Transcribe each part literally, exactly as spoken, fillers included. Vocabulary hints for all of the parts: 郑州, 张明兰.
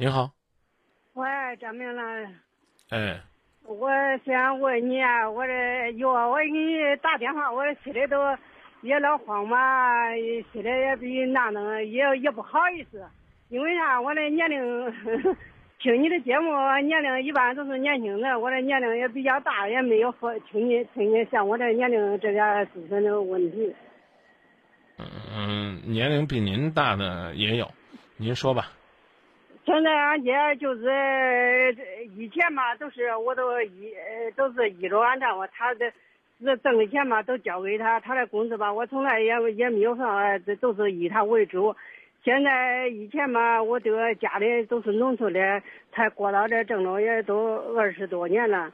您好。喂，张明兰。哎。我想问你啊，我这有我给你打电话，我这心里都也老慌嘛，心里也比那能也也不好意思，因为啥？我这年龄呵呵听你的节目，年龄一般都是年轻的，我这年龄也比较大，也没有听你听你像我这年龄这个出现的问题。嗯，年龄比您大的也有，您说吧。现在俺姐就是以前嘛，都是我都依都是依着俺丈夫，他的那挣的钱嘛都交给他，他的工资吧，我从来也也没有上，都是以他为主。现在以前嘛，我这个家里都是农村的，才过到这郑州也都二十多年了，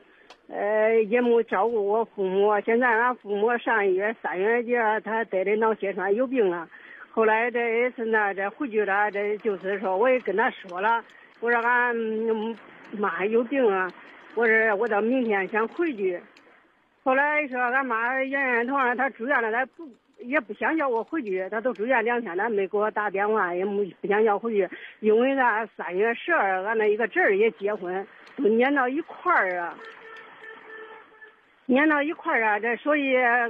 呃，也没照顾我父母。现在俺父母上月三月节他得的脑血栓有病了。后来这也是那这回去了，这就是说我也跟他说了，我说俺、嗯、妈有病啊，我说我到明天想回去。后来说俺妈圆圆头上她住院了，她不也不想叫我回去，她都住院两天了，没给我打电话，也没不想叫回去，因为那三月十二俺那一个侄儿也结婚，都撵到一块儿啊。撵到一块儿啊，这所以呃，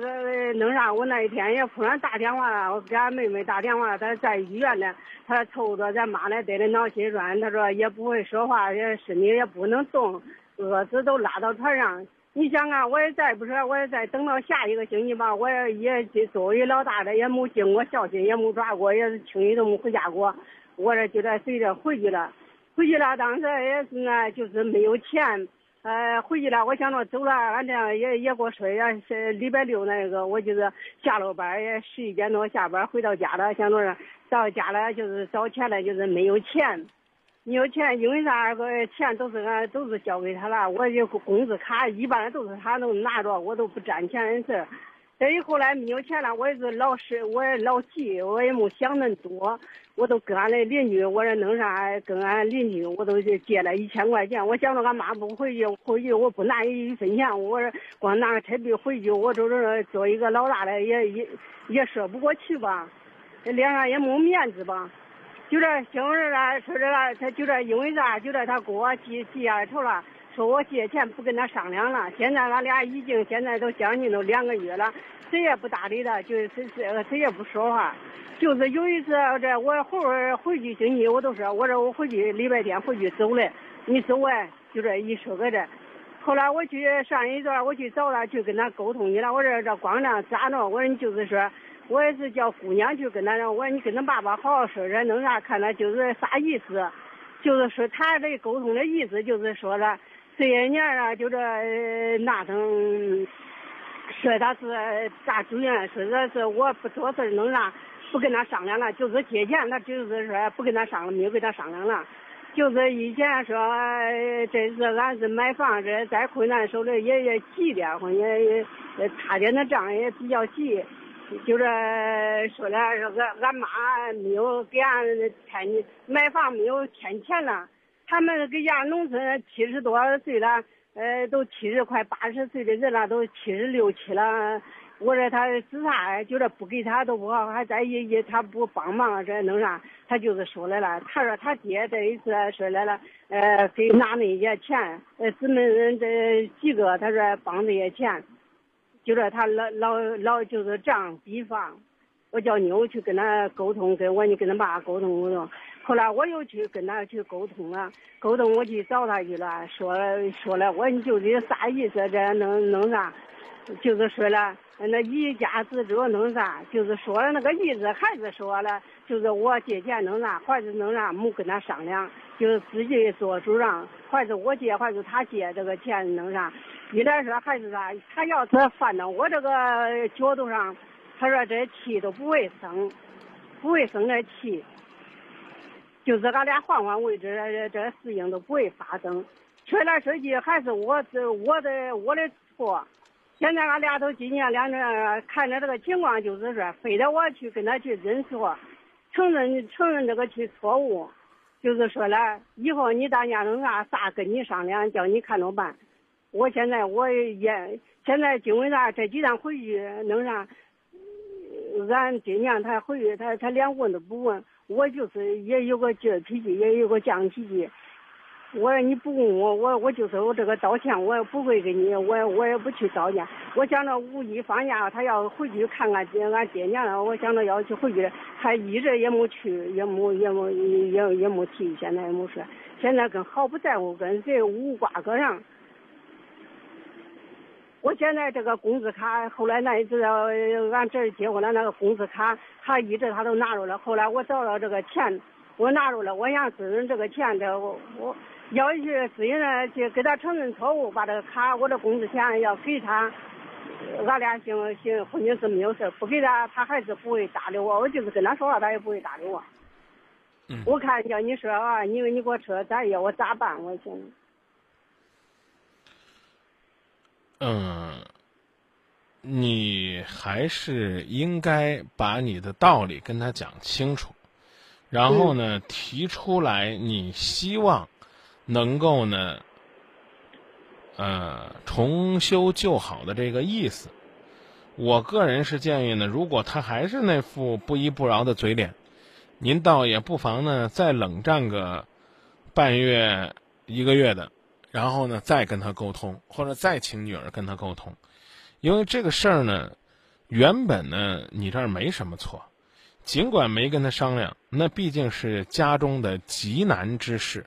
弄啥？我那一天也突然打电话了，我给俺妹妹打电话，她在医院呢，她瞅着咱妈呢得了脑血栓，她说也不会说话，也身体也不能动，脖子都拉到船上。你想啊，我也再不说，我也再等到下一个星期吧，我也也作为老大的也没经过孝心，也没抓过，也是轻易都没回家过，我这就在随着回去了，回去了，当时也是呢，就是没有钱。呃，回去了，我想着走了，俺这样也也给我说呀，是礼拜六那个，我就是下了班也十一点多下班回到家了，想着到家了就是找钱了，就是没有钱，没有钱，因为啥个钱都是俺都是交给他了，我就工资卡一般都是他都拿着，我都不沾钱的事儿。所以后来没有钱了，我也是老实，我也老急，我也没想那么多，我都跟俺的邻居，我说弄啥跟俺邻居，我都借了一千块钱。我想着俺妈不回去，回去我不拿一分钱，我说光拿个彩票回去，我就是做一个老大的也也也说不过去吧，脸上也没面子吧。就这形式了，说这了，他就这因为啥，就这他给我记记眼头了。说我借钱不跟他商量了，现在俺俩已经现在都将近都两个月了，谁也不搭理他，就是谁谁也不说话。就是有一次这我后回去星期我都说，我说我回去礼拜天回去走嘞，你走哎，就这一说个这。后来我去上一段我去找他去跟他沟通去了，我说这光亮咋弄？我说你就是说，我也是叫姑娘去跟他，我说你跟他爸爸好好说说，弄啥看他就是啥意思？就是说他这沟通的意思就是说了。这些年啊，就这那种，说他是大主任，说他是我不做事能让不跟他商量了，就是借钱，他就是说不跟他商量，没有跟他商量了。就是以前说这是俺是买房子，在困难时候也也急点，或者也差点的账也比较急。就这说了，俺俺妈没有给俺添买房没有添钱了。他们给家农村七十多岁了，呃，都七十快八十岁的人了，都七十六七了。我说他自杀，就这不给他都不好，还在也也他不帮忙，这弄啥？他就是说来了，他说他爹这一次说来了，呃，给拿那些钱，呃，姊妹人这几个，他说帮这些钱，就这他老老老就是这样比方。我叫妞去跟他沟通，跟我你跟他爸沟通沟通。后来我又去跟他去沟通了，沟通我去找他去了，说说了，我你究竟啥意思？这能能啥？就是说了，那一家之主能啥？就是说了那个意思，还是说了，就是我借钱能啥，还是能啥？没跟他商量，就是自己做主张，还是我借，还是他借，这个钱能啥？一来说还是啥？他要是犯到我这个角度上，他说这气都不卫生，不卫生的气。就是俺俩换换位置，这这事情都不会发生。说来说去还是我的我的我的错。现在俺俩都今年两年，看着这个情况，就是说，非得我去跟他去认错，承认承认这个去错误。就是说了，以后你大家能啥啥跟你商量，叫你看着办。我现在我也现在因为啥这几天回去能啥？俺今年他回去，他他连问都不问。我就是也有个倔脾气，也有个犟脾气。我说你不供我，我我就是我这个道歉，我也不会给你，我我也不去道歉。我想着五一放假，他要回去看看爹俺爹娘了，我想着要去回去，他一直也没去，也没也没也也没提，现在也没说，现在跟毫不在乎，跟谁无瓜葛上。我现在这个工资卡，后来那一次俺这结婚了，那个工资卡他一直他都拿着了，后来我找了这个钱，我拿着了，我想自认这个钱的我我。我要去自己呢，去给他承认错误，把这个卡，我的工资钱要给他。俺俩行行婚姻是没有事，不给他，他还是不会搭理我。我就是跟他说话，他也不会搭理我。嗯。我看叫你说啊，你你给我说咋样？我咋办？我行。嗯，你还是应该把你的道理跟他讲清楚，然后呢，嗯、提出来你希望。能够呢，呃，重修旧好的这个意思，我个人是建议呢，如果他还是那副不依不饶的嘴脸，您倒也不妨呢再冷战个半月一个月的，然后呢再跟他沟通，或者再请女儿跟他沟通，因为这个事儿呢，原本呢你这儿没什么错，尽管没跟他商量，那毕竟是家中的极难之事。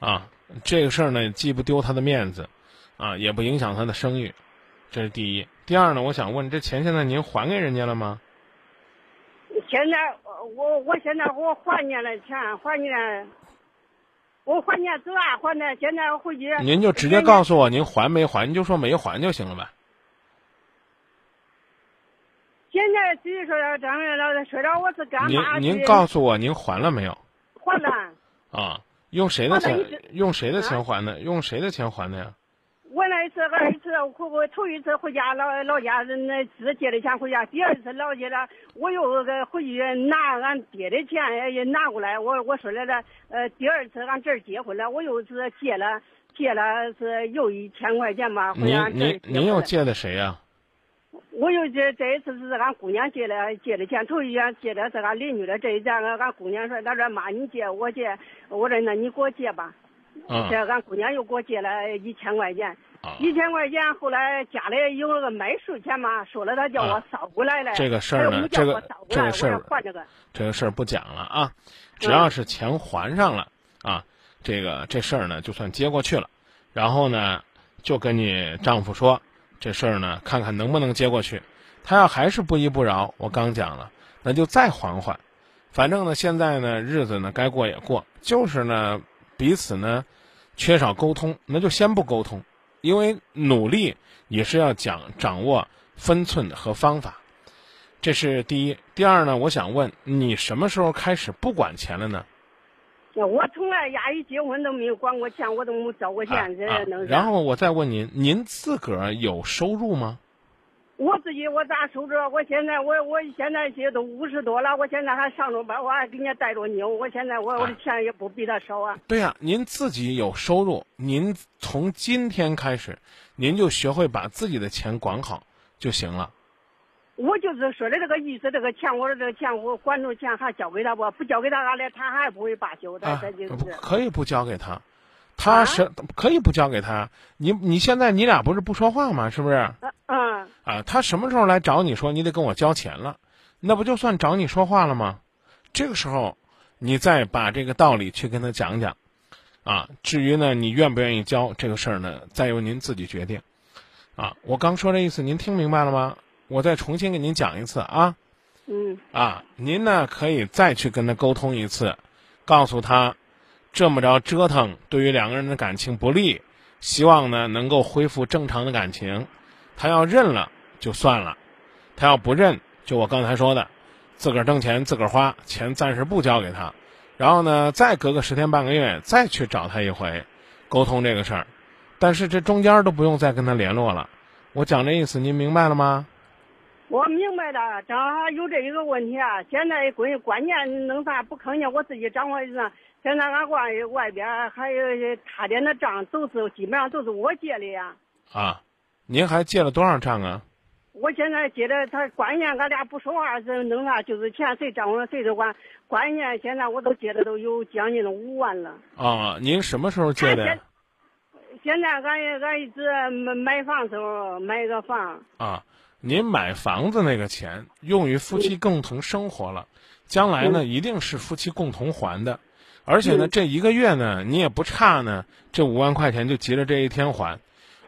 啊，这个事儿呢，既不丢他的面子，啊，也不影响他的声誉，这是第一。第二呢，我想问，这钱现在您还给人家了吗？现在我我现在我还你了钱，还你了，我还你多少还的？现在回去。您就直接告诉我您还没还，您就说没还就行了呗。现在只是说张院长说让我是干嘛？您您告诉我您还了没有？还了。啊。用谁的钱？用谁的钱还的？啊、用谁的钱还的呀？我那一次，二一次，我我头一次回家老老家那只借的钱回家，第二次老家了，我又回去拿俺爹的钱也拿过来。我我说来了，呃，第二次俺这儿结婚了，我又是借了借了是又一千块钱吧。您您您又借的谁呀、啊？我又这这一次是俺姑娘借了借的钱，头一天借的是俺邻居的，这一天俺俺姑娘说，她说妈你借我借。我说那你给我借吧，嗯、这俺姑娘又给我借了一千块钱，嗯、一千块钱后来家里有那个买书钱嘛，说了他叫我捎过来了。这个事儿呢，这个这个事儿，这个事儿不讲了啊，只要是钱还上了、嗯、啊，这个这事儿呢就算接过去了，然后呢就跟你丈夫说这事儿呢，看看能不能接过去。他要还是不依不饶，我刚讲了，那就再缓缓。反正呢，现在呢，日子呢该过也过，就是呢，彼此呢缺少沟通，那就先不沟通，因为努力也是要讲掌握分寸和方法，这是第一。第二呢，我想问你什么时候开始不管钱了呢？我从来压一结婚都没有管过钱，我都没找过钱，这、啊啊、能。然后我再问您，您自个儿有收入吗？我自己我咋收着？我现在我我现在也都五十多了，我现在还上着班，我还给人家带着牛，我现在我我的钱也不比他少啊。对啊，您自己有收入，您从今天开始，您就学会把自己的钱管好就行了。我就是说的这个意思，这个钱我说这个钱我管住钱还交给他不？不交给他俺俩他还不会罢休的，这就是、啊、可以不交给他。他是、啊、可以不交给他，你你现在你俩不是不说话吗？是不是？嗯。啊，他什么时候来找你说你得跟我交钱了，那不就算找你说话了吗？这个时候你再把这个道理去跟他讲讲，啊，至于呢你愿不愿意交这个事儿呢，再由您自己决定。啊，我刚说这意思，您听明白了吗？我再重新给您讲一次啊。嗯。啊，您呢可以再去跟他沟通一次，告诉他。这么着折腾对于两个人的感情不利，希望呢能够恢复正常的感情。他要认了就算了，他要不认，就我刚才说的，自个儿挣钱自个儿花，钱暂时不交给他，然后呢再隔个十天半个月再去找他一回沟通这个事儿，但是这中间都不用再跟他联络了。我讲这意思您明白了吗？我明白了，正好有这一个问题啊，现在关关键弄啥不坑你，我自己掌握一下。现在俺外外边还有他的那账，都是基本上都是我借的呀。啊，您还借了多少账啊？我现在觉得他关键俺俩不说话是弄啥，就是钱谁掌握谁都管。关键现在我都借的都有将近五万了。啊，您什么时候借的？现在俺俺一直买买房时候买一个房。啊，您买房子那个钱用于夫妻共同生活了，将来呢一定是夫妻共同还的，而且呢这一个月呢你也不差呢这五万块钱就急着这一天还。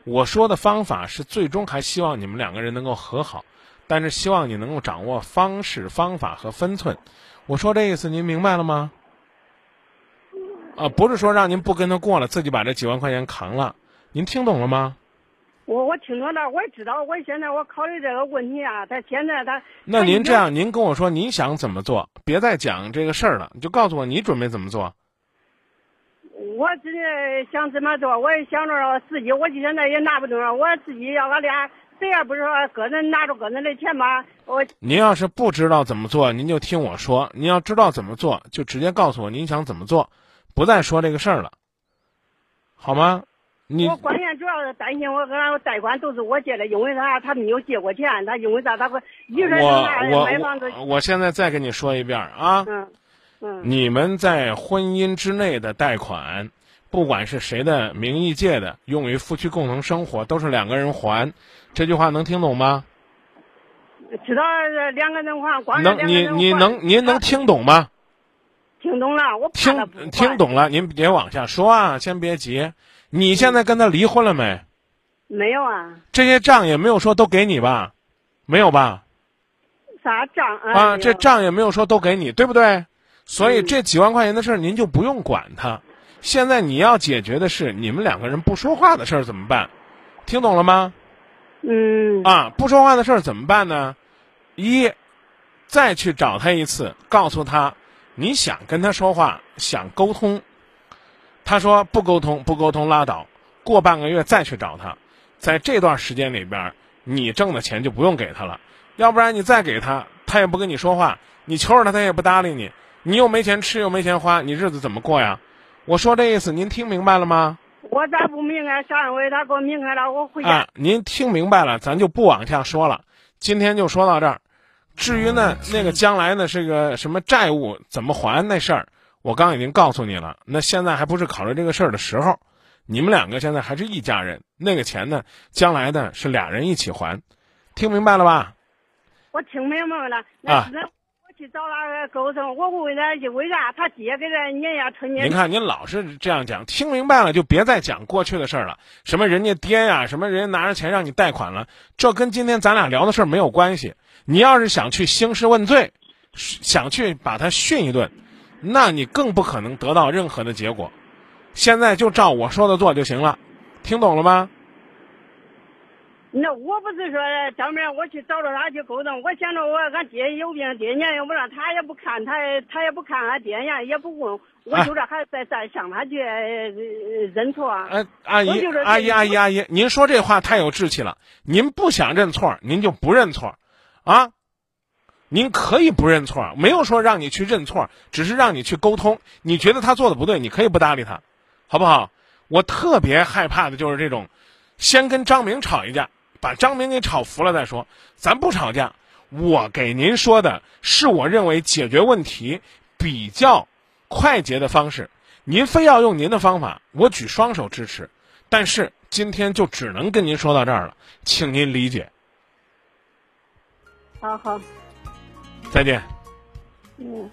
我说的方法是最终还希望你们两个人能够和好，但是希望你能够掌握方式方法和分寸。我说这意思您明白了吗？啊，不是说让您不跟他过了自己把这几万块钱扛了，您听懂了吗？我我听懂了，我也知道，我现在我考虑这个问题啊，他现在他那您这样，您跟我说您想怎么做，别再讲这个事儿了，你就告诉我你准备怎么做。我自己想怎么做，我也想着自己，我现在也拿不动了，我自己要俺俩，谁也不是说个人拿着个人的钱吧。我您要是不知道怎么做，您就听我说；您要知道怎么做，就直接告诉我您想怎么做，不再说这个事儿了，好吗？你我关键主要是担心我跟俺贷款都是我借的，因为啥他没有借过钱，他因为啥他会一人买房子。我我我现在再跟你说一遍啊。嗯。你们在婚姻之内的贷款，不管是谁的名义借的，用于夫妻共同生活，都是两个人还。这句话能听懂吗？知道两个人还，光能你你能您能听懂吗？听懂了，我听听懂了。您别往下说啊，先别急。你现在跟他离婚了没？没有啊。这些账也没有说都给你吧？没有吧？啥账啊？啊，这账也没有说都给你，对不对？所以这几万块钱的事儿您就不用管它，现在你要解决的是你们两个人不说话的事儿怎么办？听懂了吗？嗯。啊，不说话的事儿怎么办呢？一，再去找他一次，告诉他你想跟他说话，想沟通，他说不沟通，不沟通拉倒，过半个月再去找他，在这段时间里边，你挣的钱就不用给他了，要不然你再给他，他也不跟你说话，你求着他，他也不搭理你。你又没钱吃又没钱花，你日子怎么过呀？我说这意思您听明白了吗？我咋不明白？上回他给我明白了，我回家、啊、您听明白了咱就不往下说了，今天就说到这儿。至于呢那个将来呢是个什么债务怎么还那事儿，我刚已经告诉你了，那现在还不是考虑这个事儿的时候，你们两个现在还是一家人，那个钱呢将来呢是俩人一起还，听明白了吧？我听明白了。啊，去找他沟通，我问他为啥他爹给他年呀成年。您看，您老是这样讲，听明白了就别再讲过去的事儿了。什么人家爹呀、啊，什么人家拿着钱让你贷款了，这跟今天咱俩聊的事儿没有关系。你要是想去兴师问罪，想去把他训一顿，那你更不可能得到任何的结果。现在就照我说的做就行了，听懂了吗？那我不是说当面我去找着他去沟通，我想着我俺爹有病，爹娘又不让他也不看他，他也不看俺爹娘也不问，我就这还再再上他去认错。哎、啊，阿姨，阿姨，阿姨，阿姨，您说这话太有志气了。您不想认错，您就不认错，啊，您可以不认错，没有说让你去认错，只是让你去沟通。你觉得他做的不对，你可以不搭理他，好不好？我特别害怕的就是这种，先跟张明吵一架。把张明给吵服了再说，咱不吵架。我给您说的是我认为解决问题比较快捷的方式，您非要用您的方法，我举双手支持。但是今天就只能跟您说到这儿了，请您理解。好好，再见。嗯。